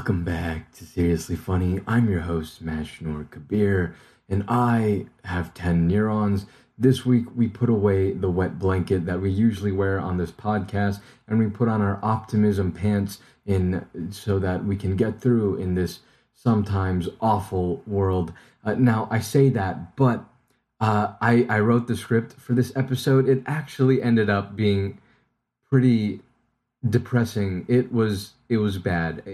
Welcome back to Seriously Funny. I'm your host, Mashnor Kabir, and I have 10 neurons. This week, we put away the wet blanket that we usually wear on this podcast, and we put on our optimism pants so that we can get through in this sometimes awful world. Now, I say that, but I wrote the script for this episode. It actually ended up being pretty depressing. It was bad.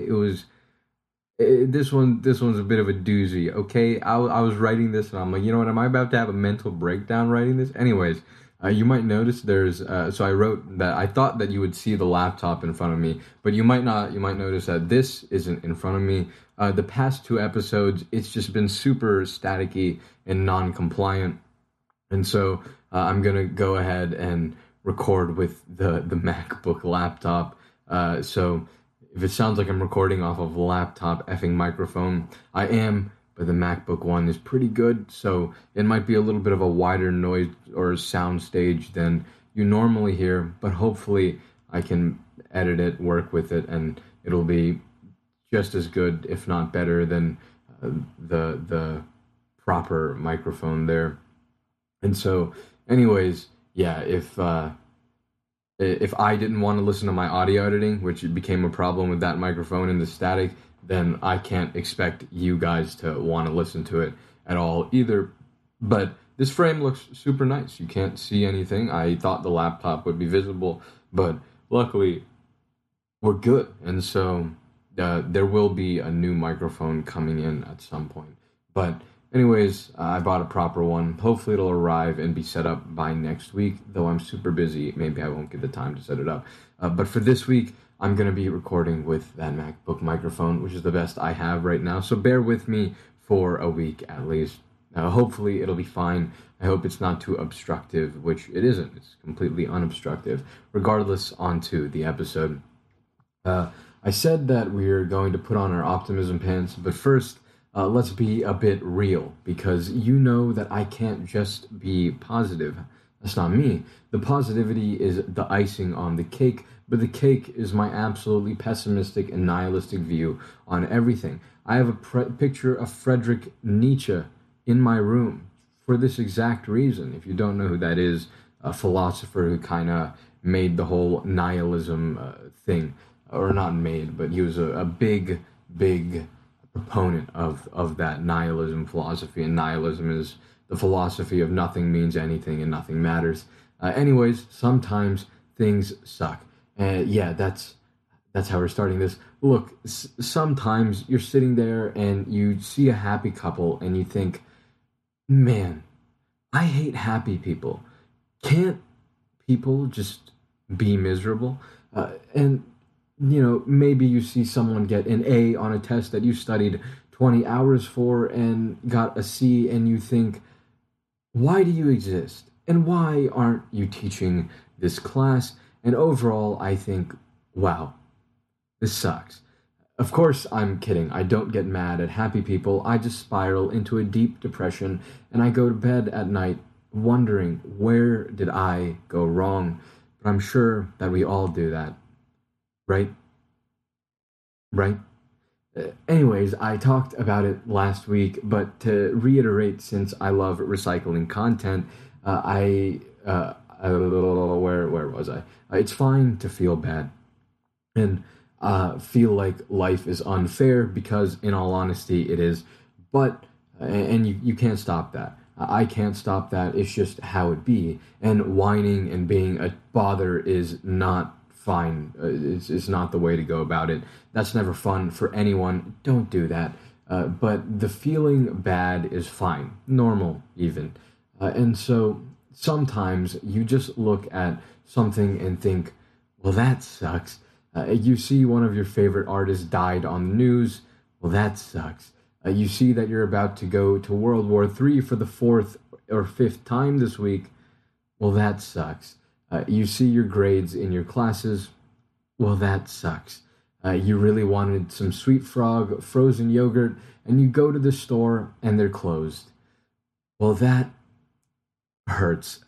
This one's a bit of a doozy, okay? I was writing this and I'm like, you know what, am I about to have a mental breakdown writing this? Anyways, you might notice there's, so I wrote that, I thought that you would see the laptop in front of me, but you might not. You might notice that this isn't in front of me. The past two episodes, it's just been super staticky and non-compliant, and so I'm gonna go ahead and record with the MacBook laptop, so if it sounds like I'm recording off of a laptop effing microphone, I am, but the MacBook one is pretty good, so it might be a little bit of a wider noise or sound stage than you normally hear, but hopefully I can edit it, work with it, and it'll be just as good, if not better, than the proper microphone there. And so, anyways, yeah, if I didn't want to listen to my audio editing, which became a problem with that microphone and the static, then I can't expect you guys to want to listen to it at all either. But this frame looks super nice. You can't see anything. I thought the laptop would be visible, but luckily we're good. And so there will be a new microphone coming in at some point. But anyways, I bought a proper one. Hopefully it'll arrive and be set up by next week, though I'm super busy. Maybe I won't get the time to set it up. But for this week, I'm going to be recording with that MacBook microphone, which is the best I have right now. So bear with me for a week at least. Hopefully it'll be fine. I hope it's not too obstructive, which it isn't. It's completely unobstructive. Regardless, on to the episode. I said that we're going to put on our optimism pants, but first, let's be a bit real, because you know that I can't just be positive. That's not me. The positivity is the icing on the cake, but the cake is my absolutely pessimistic and nihilistic view on everything. I have a picture of Friedrich Nietzsche in my room for this exact reason. If you don't know who that is, a philosopher who kind of made the whole nihilism thing, or not made, but he was a big proponent of that nihilism philosophy, and nihilism is the philosophy of nothing means anything and nothing matters. Anyways, sometimes things suck. Yeah, that's how we're starting this. Look, sometimes you're sitting there and you see a happy couple and you think, man, I hate happy people. Can't people just be miserable? And you know, maybe you see someone get an A on a test that you studied 20 hours for and got a C, and you think, why do you exist? And why aren't you teaching this class? And overall, I think, wow, this sucks. Of course, I'm kidding. I don't get mad at happy people. I just spiral into a deep depression, and I go to bed at night wondering, where did I go wrong? But I'm sure that we all do that. Right? Anyways, I talked about it last week, but to reiterate, since I love recycling content, where was I? It's fine to feel bad and feel like life is unfair, because in all honesty, it is. But, and you can't stop that. I can't stop that. It's just how it be. And whining and being a bother is not fine. It's not the way to go about it. That's never fun for anyone. Don't do that. But the feeling bad is fine. Normal, even. And so sometimes you just look at something and think, well, that sucks. You see one of your favorite artists died on the news. Well, that sucks. You see that you're about to go to World War III for the 4th or 5th time this week. Well, that sucks. You see your grades in your classes. Well, that sucks. You really wanted some Sweet Frog frozen yogurt, and you go to the store, and they're closed. Well, that hurts.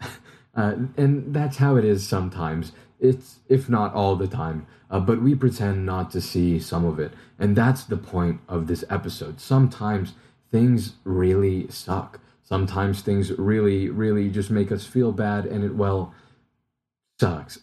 And that's how it is sometimes. It's, if not all the time, but we pretend not to see some of it. And that's the point of this episode. Sometimes things really suck. Sometimes things really, really just make us feel bad, and it, well, sucks.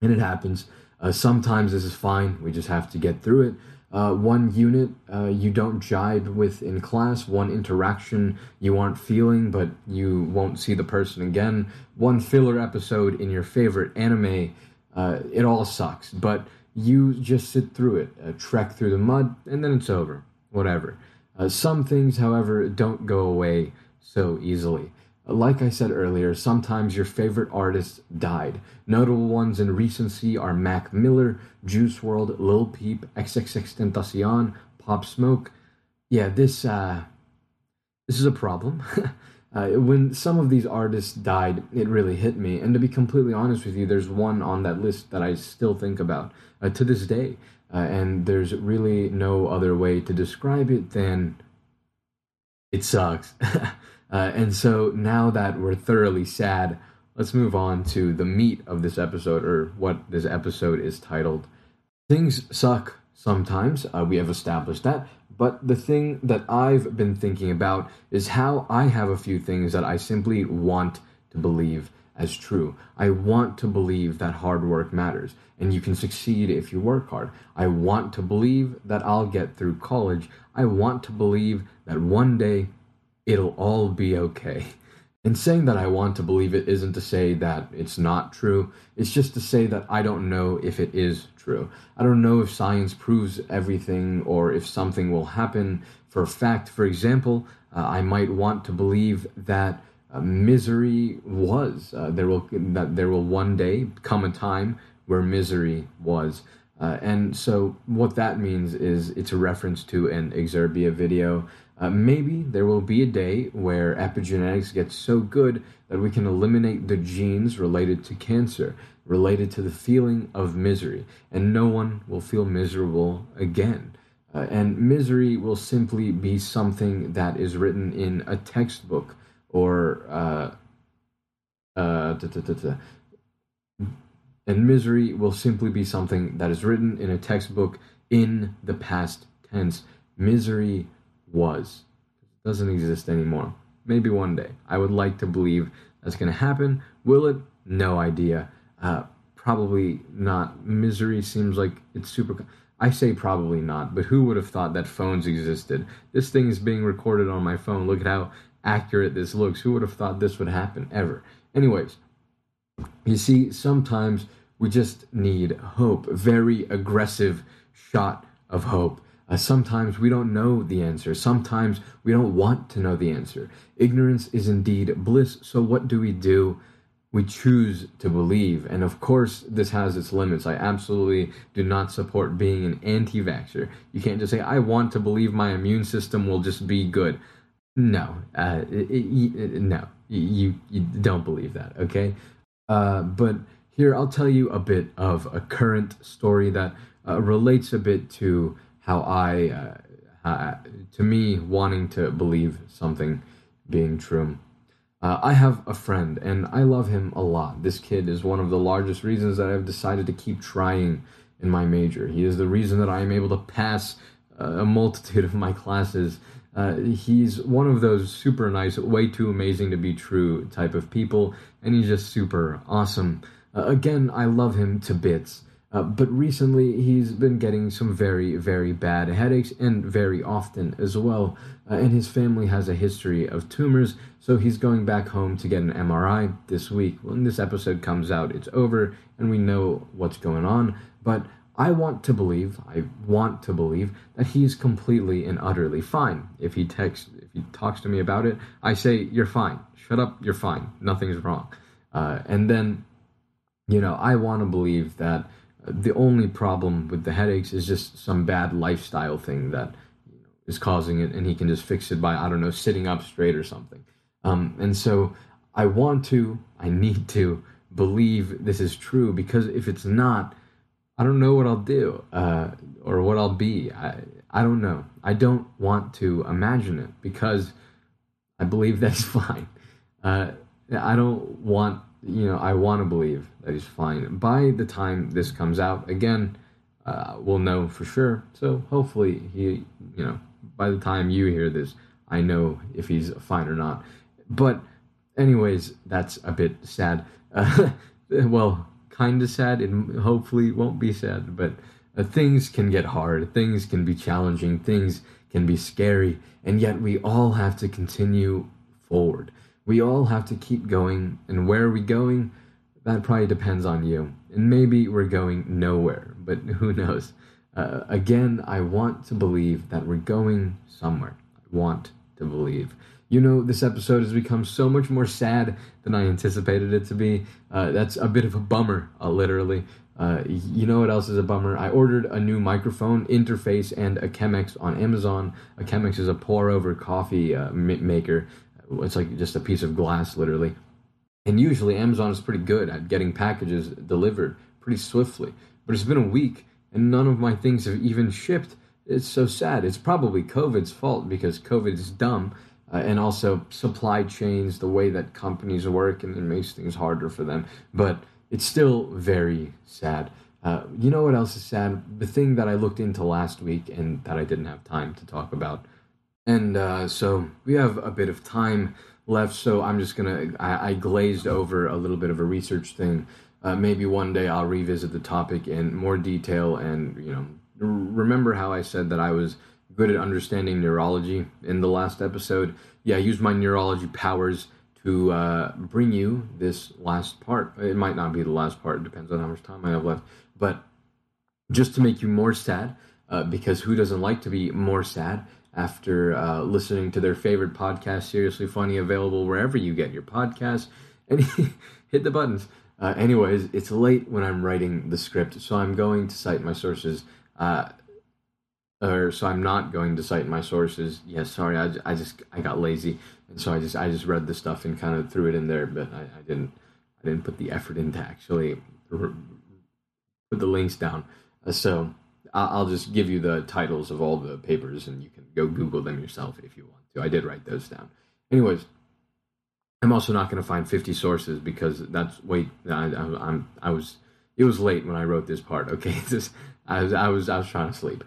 And it happens. Sometimes this is fine. We just have to get through it. One unit you don't jibe with in class. One interaction you aren't feeling, but you won't see the person again. One filler episode in your favorite anime. It all sucks, but you just sit through it, trek through the mud, and then it's over. Whatever. Some things, however, don't go away so easily. Like I said earlier, sometimes your favorite artists died. Notable ones in recency are Mac Miller, Juice WRLD, Lil Peep, XXXTentacion, Pop Smoke. Yeah, this is a problem. When some of these artists died, it really hit me. And to be completely honest with you, there's one on that list that I still think about to this day. And there's really no other way to describe it than it sucks. And so now that we're thoroughly sad, let's move on to the meat of this episode, or what this episode is titled. Things suck sometimes, we have established that, but the thing that I've been thinking about is how I have a few things that I simply want to believe as true. I want to believe that hard work matters, and you can succeed if you work hard. I want to believe that I'll get through college. I want to believe that one day it'll all be okay. And saying that I want to believe it isn't to say that it's not true. It's just to say that I don't know if it is true. I don't know if science proves everything or if something will happen for a fact. For example, I might want to believe that misery was. There will one day come a time where misery was. And so what that means is it's a reference to an Exurbia video. Maybe there will be a day where epigenetics gets so good that we can eliminate the genes related to cancer, related to the feeling of misery, and no one will feel miserable again. And misery will simply be something that is written in a textbook or and misery will simply be something that is written in a textbook in the past tense. Misery was. It doesn't exist anymore. Maybe one day. I would like to believe that's going to happen. Will it? No idea. Probably not. Misery seems like it's super... I say probably not, but who would have thought that phones existed? This thing is being recorded on my phone. Look at how accurate this looks. Who would have thought this would happen ever? Anyways, you see, sometimes we just need hope. Very aggressive shot of hope. Sometimes we don't know the answer. Sometimes we don't want to know the answer. Ignorance is indeed bliss. So what do? We choose to believe. And of course, this has its limits. I absolutely do not support being an anti-vaxxer. You can't just say, I want to believe my immune system will just be good. No. No. You don't believe that, okay? But here, I'll tell you a bit of a current story that relates a bit to how to me, wanting to believe something being true. I have a friend, and I love him a lot. This kid is one of the largest reasons that I've decided to keep trying in my major. He is the reason that I am able to pass a multitude of my classes. He's one of those super nice, way too amazing to be true type of people, and he's just super awesome. Again, I love him to bits. But recently, he's been getting some very, very bad headaches, and very often as well. And his family has a history of tumors, so he's going back home to get an MRI this week. When this episode comes out, it's over, and we know what's going on. But I want to believe that he's completely and utterly fine. If he talks to me about it, I say, you're fine. Shut up, you're fine. Nothing's wrong. And then, you know, I want to believe that the only problem with the headaches is just some bad lifestyle thing that is causing it, and he can just fix it by, I don't know, sitting up straight or something. And so I need to believe this is true, because if it's not, I don't know what I'll do or what I'll be. I don't know. I don't want to imagine it because I believe that's fine. I don't want you know, I want to believe that he's fine. By the time this comes out, again, we'll know for sure. So hopefully he, you know, by the time you hear this, I know if he's fine or not. But anyways, that's a bit sad. Well, kind of sad, and hopefully won't be sad, but things can get hard. Things can be challenging. Things can be scary. And yet we all have to continue forward. We all have to keep going. And where are we going? That probably depends on you. And maybe we're going nowhere, but who knows? Again, I want to believe that we're going somewhere. I want to believe. You know, this episode has become so much more sad than I anticipated it to be. That's a bit of a bummer, literally. You know what else is a bummer? I ordered a new microphone, interface, and a Chemex on Amazon. A Chemex is a pour-over coffee maker. It's like just a piece of glass, literally. And usually Amazon is pretty good at getting packages delivered pretty swiftly. But it's been a week, and none of my things have even shipped. It's so sad. It's probably COVID's fault, because COVID is dumb. And also supply chains, the way that companies work, and it makes things harder for them. But it's still very sad. You know what else is sad? The thing that I looked into last week and that I didn't have time to talk about. And so we have a bit of time left, so I'm just going to... I glazed over a little bit of a research thing. Maybe one day I'll revisit the topic in more detail and, you know, remember how I said that I was good at understanding neurology in the last episode. Yeah, I used my neurology powers to bring you this last part. It might not be the last part. It depends on how much time I have left. But just to make you more sad, because who doesn't like to be more sad after listening to their favorite podcast, Seriously Funny, available wherever you get your podcasts. And hit the buttons. Anyways, it's late when I'm writing the script, so I'm going to cite my sources. So I'm not going to cite my sources. Yeah, sorry, I got lazy, and so I just read the stuff and kind of threw it in there, but I didn't put the effort into actually put the links down. So I'll just give you the titles of all the papers, and you can go Google them yourself if you want to. I did write those down. Anyways, I'm also not going to find 50 sources because that's way. It was late when I wrote this part. Okay, I was trying to sleep.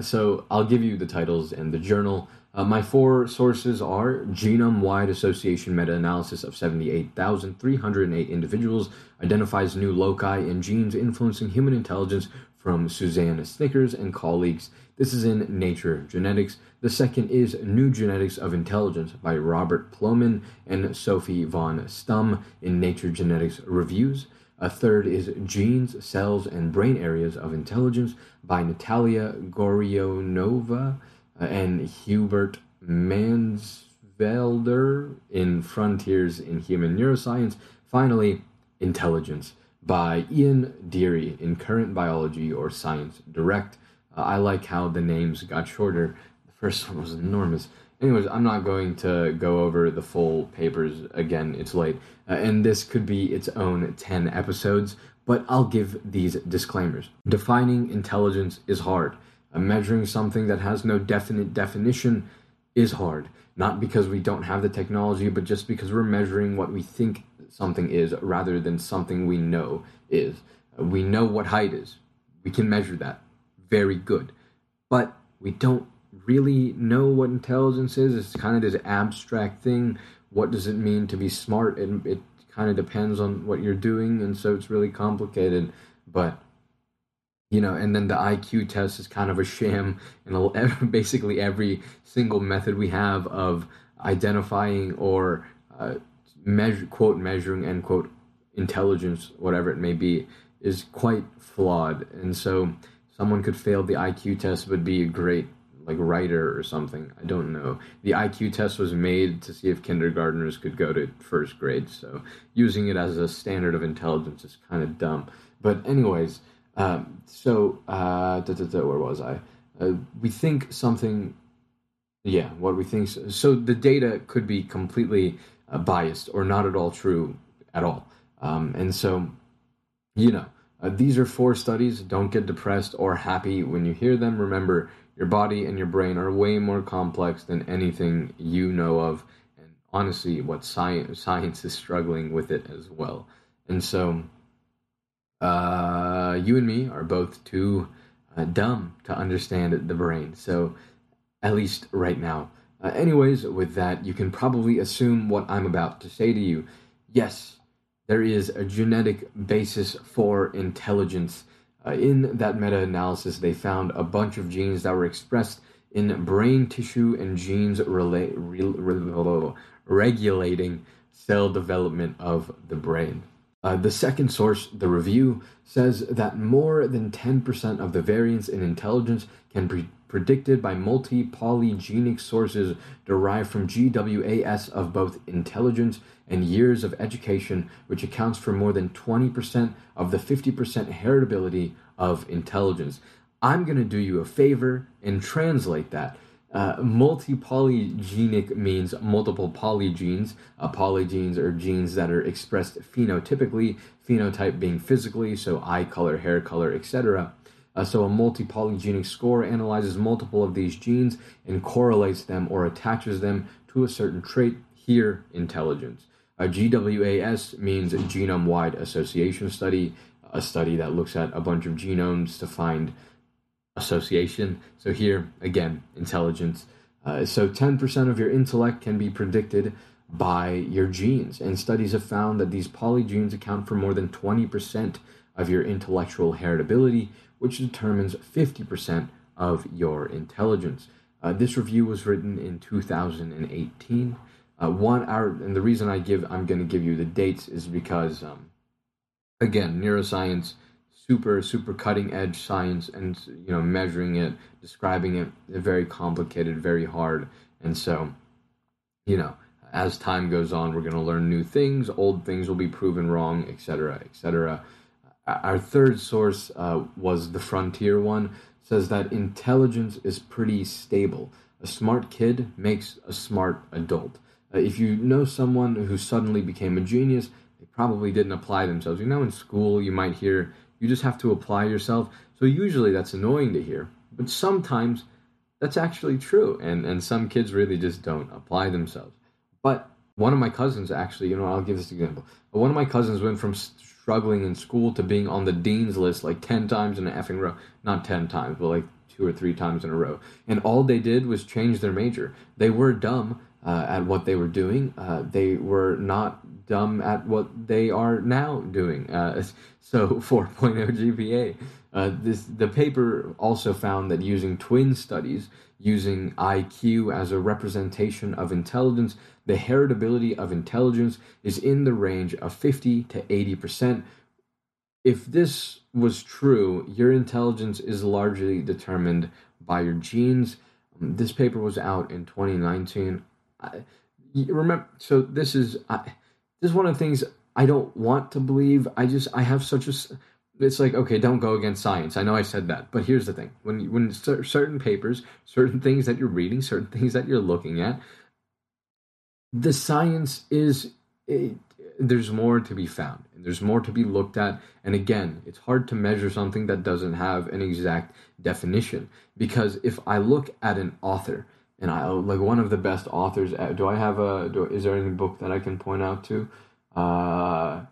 So I'll give you the titles and the journal. My four sources are Genome-Wide Association Meta-Analysis of 78,308 Individuals Identifies New Loci in Genes Influencing Human Intelligence from Suzanne Snickers and colleagues. This is in Nature Genetics. The second is New Genetics of Intelligence by Robert Plomin and Sophie von Stumm in Nature Genetics Reviews. A third is Genes, Cells, and Brain Areas of Intelligence by Natalia Gorionova and Hubert Mansvelder in Frontiers in Human Neuroscience. Finally, Intelligence by Ian Deary in Current Biology or Science Direct. I like how the names got shorter. The first one was enormous. Anyways, I'm not going to go over the full papers again. It's late. And this could be its own 10 episodes, but I'll give these disclaimers. Defining intelligence is hard. Measuring something that has no definite definition is hard. Not because we don't have the technology, but just because we're measuring what we think something is rather than something we know is. We know what height is. We can measure that. Very good. But we don't really know what intelligence is. It's kind of this abstract thing. What does it mean to be smart? And it kind of depends on what you're doing, and so it's really complicated. But, you know, and then the IQ test is kind of a sham, and basically every single method we have of identifying or measure, quote, measuring, end quote, intelligence, whatever it may be, is quite flawed. And so someone could fail the IQ test but be a great, like, writer or something. I don't know. The IQ test was made to see if kindergartners could go to first grade, so using it as a standard of intelligence is kind of dumb. But anyways, where was I? We think something, yeah, what we think, so the data could be completely biased or not at all true at all. And so, you know, these are four studies. Don't get depressed or happy when you hear them. Remember, your body and your brain are way more complex than anything you know of, and honestly what science is struggling with it as well. And so you and me are both too dumb to understand the brain, so at least right now. Anyways, with that, you can probably assume what I'm about to say to you. Yes, there is a genetic basis for intelligence. In that meta-analysis, they found a bunch of genes that were expressed in brain tissue and genes regulating cell development of the brain. The second source, The Review, says that more than 10% of the variance in intelligence can be predicted by multi-polygenic sources derived from GWAS of both intelligence and years of education, which accounts for more than 20% of the 50% heritability of intelligence. I'm going to do you a favor and translate that. Multi-polygenic means multiple polygenes. Polygenes are genes that are expressed phenotypically, phenotype being physically, so eye color, hair color, etc. So a multi-polygenic score analyzes multiple of these genes and correlates them or attaches them to a certain trait, here intelligence. GWAS means genome-wide association study, a study that looks at a bunch of genomes to find association. So here, again, intelligence. So 10% of your intellect can be predicted by your genes, and studies have found that these polygenes account for more than 20% of your intellectual heritability, which determines 50% of your intelligence. This review was written in 2018. And the reason I'm going to give you the dates is because, again, neuroscience, super cutting edge science, and measuring it, describing it, very complicated, very hard. And so, as time goes on, we're going to learn new things. Old things will be proven wrong, etc., etc. Our third source was the Frontier one. Says that intelligence is pretty stable. A smart kid makes a smart adult. If you know someone who suddenly became a genius, they probably didn't apply themselves. In school you might hear, you just have to apply yourself. So usually that's annoying to hear, but sometimes that's actually true. And some kids really just don't apply themselves. But one of my cousins actually, I'll give this example. One of my cousins went from struggling in school to being on the dean's list like 10 times in an effing row. Not 10 times, but like 2 or 3 times in a row. And all they did was change their major. They were dumb at what they were doing. They were not dumb at what they are now doing. So 4.0 GPA. The paper also found that using twin studies, using IQ as a representation of intelligence, the heritability of intelligence is in the range of 50 to 80%. If this was true, your intelligence is largely determined by your genes. This paper was out in 2019. This is one of the things I don't want to believe. I have such a, it's like, okay, don't go against science. I know I said that, but here's the thing. When certain papers, certain things that you're reading, certain things that you're looking at, the science is, there's more to be found, and there's more to be looked at. And again, it's hard to measure something that doesn't have an exact definition, because if I look at an author, and I like one of the best authors. Is there any book that I can point out to? If I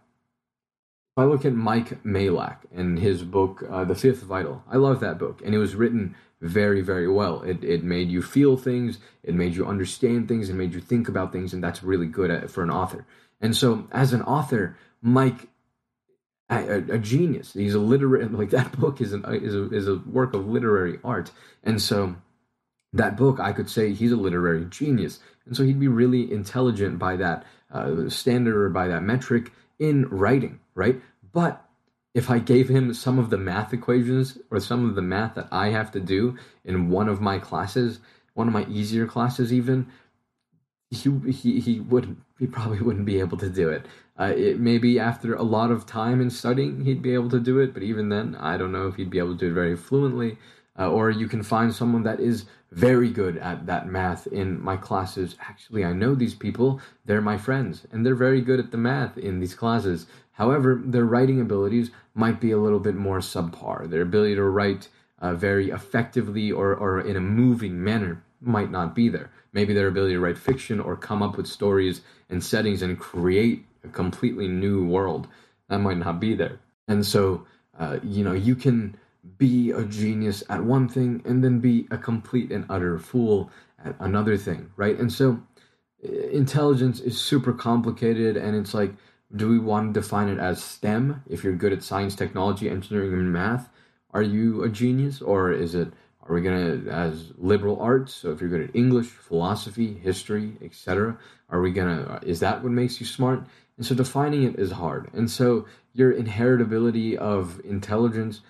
look at Mike Malak and his book, The Fifth Vital, I love that book, and it was written very, very well. It made you feel things, it made you understand things, it made you think about things, and that's really good for an author. And so, as an author, Mike, a genius. He's a literary, like that book is a work of literary art, and so. That book, I could say he's a literary genius. And so he'd be really intelligent by that standard or by that metric in writing, right? But if I gave him some of the math equations or some of the math that I have to do in one of my classes, one of my easier classes even, he probably wouldn't be able to do it. Maybe after a lot of time and studying, he'd be able to do it. But even then, I don't know if he'd be able to do it very fluently. Or you can find someone that is very good at that math in my classes. Actually, I know these people. They're my friends, and they're very good at the math in these classes. However, their writing abilities might be a little bit more subpar. Their ability to write very effectively or in a moving manner might not be there. Maybe their ability to write fiction or come up with stories and settings and create a completely new world, that might not be there. And so, you can be a genius at one thing and then be a complete and utter fool at another thing, right? And so intelligence is super complicated, and it's like, do we want to define it as STEM? If you're good at science, technology, engineering, and math, are you a genius? Or is it, are we going to, as liberal arts, so if you're good at English, philosophy, history, etc., are we going to, is that what makes you smart? And so defining it is hard. And so your inheritability of intelligence,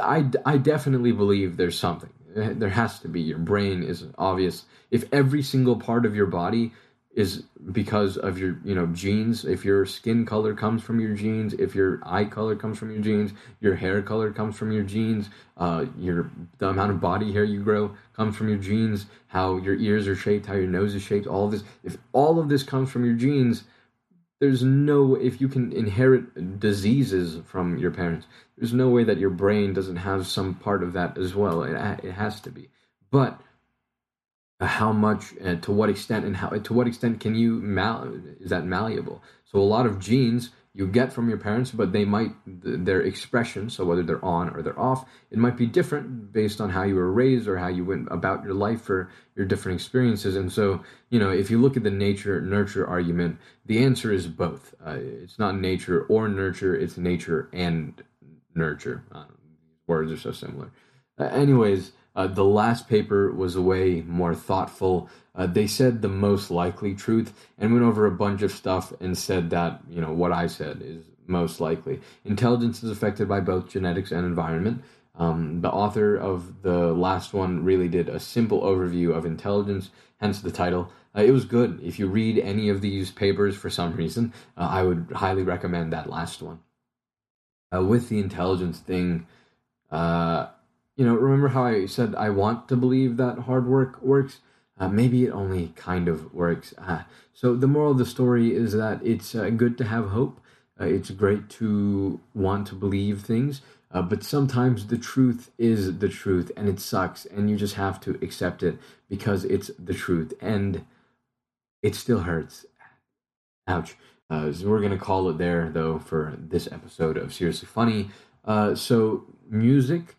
I definitely believe there's something. There has to be. Your brain is obvious. If every single part of your body is because of your, genes, if your skin color comes from your genes, if your eye color comes from your genes, your hair color comes from your genes, the amount of body hair you grow comes from your genes, how your ears are shaped, how your nose is shaped, all of this. If all of this comes from your genes, there's no, if you can inherit diseases from your parents, there's no way that your brain doesn't have some part of that as well. It has to be. But how much, to what extent, and can you, is that malleable? So a lot of genes you get from your parents, but they might, their expression, so whether they're on or they're off, it might be different based on how you were raised or how you went about your life or your different experiences. And so, if you look at the nature-nurture argument, the answer is both. It's not nature or nurture, it's nature and nurture. Words are so similar. The last paper was way more thoughtful. They said the most likely truth and went over a bunch of stuff and said that, what I said is most likely. Intelligence is affected by both genetics and environment. The author of the last one really did a simple overview of intelligence, hence the title. It was good. If you read any of these papers for some reason, I would highly recommend that last one. With the intelligence thing, remember how I said I want to believe that hard work works? Maybe it only kind of works. So the moral of the story is that it's good to have hope. It's great to want to believe things. But sometimes the truth is the truth, and it sucks. And you just have to accept it because it's the truth. And it still hurts. Ouch. So we're going to call it there, though, for this episode of Seriously Funny. So music.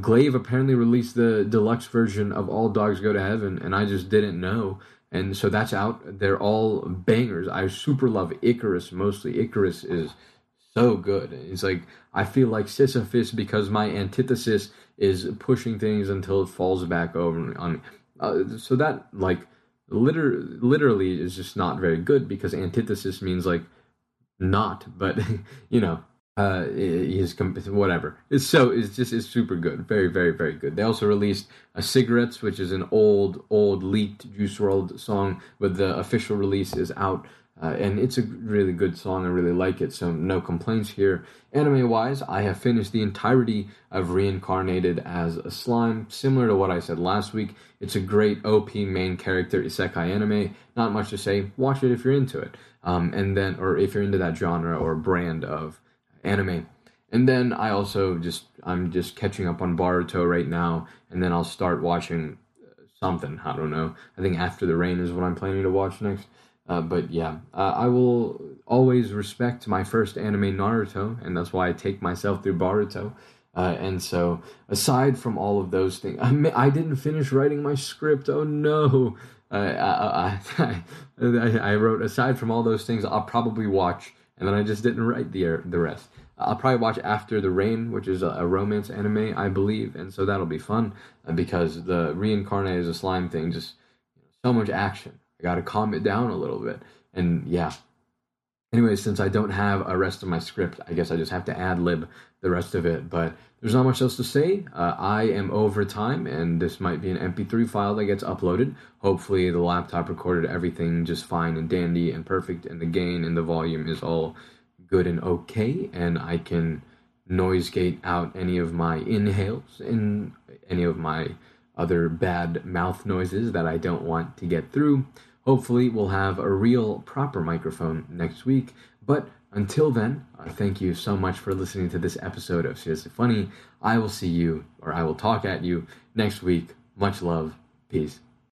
Glaive apparently released the deluxe version of All Dogs Go to Heaven, and I just didn't know. And so that's out. They're all bangers. I super love Icarus mostly. Icarus is so good. It's like, I feel like Sisyphus because my antithesis is pushing things until it falls back over on me. So that, literally is just not very good because antithesis means, not. But, whatever. It's super good. Very, very, very good. They also released Cigarettes, which is an old leaked Juice WRLD song, but the official release is out. And it's a really good song. I really like it, so no complaints here. Anime-wise, I have finished the entirety of Reincarnated as a Slime. Similar to what I said last week, it's a great OP main character isekai anime. Not much to say. Watch it if you're into it. Or if you're into that genre or brand of anime. And then I also I'm just catching up on Boruto right now, and then I'll start watching something, I don't know. I think After the Rain is what I'm planning to watch next. I will always respect my first anime, Naruto, and that's why I take myself through Boruto. And so, aside from all of those things, I didn't finish writing my script. Oh no! I wrote, aside from all those things, I'll probably watch, and then I just didn't write the rest. I'll probably watch After the Rain, which is a romance anime, I believe, and so that'll be fun, because the Reincarnated as a Slime thing, just so much action. I gotta calm it down a little bit, and yeah. Anyway, since I don't have a rest of my script, I guess I just have to ad-lib the rest of it, but there's not much else to say. I am over time, and this might be an MP3 file that gets uploaded. Hopefully the laptop recorded everything just fine and dandy and perfect, and the gain and the volume is all good and okay, and I can noise gate out any of my inhales and any of my other bad mouth noises that I don't want to get through. Hopefully, we'll have a real proper microphone next week. But until then, thank you so much for listening to this episode of Seriously Funny. I will see you, or I will talk at you next week. Much love. Peace.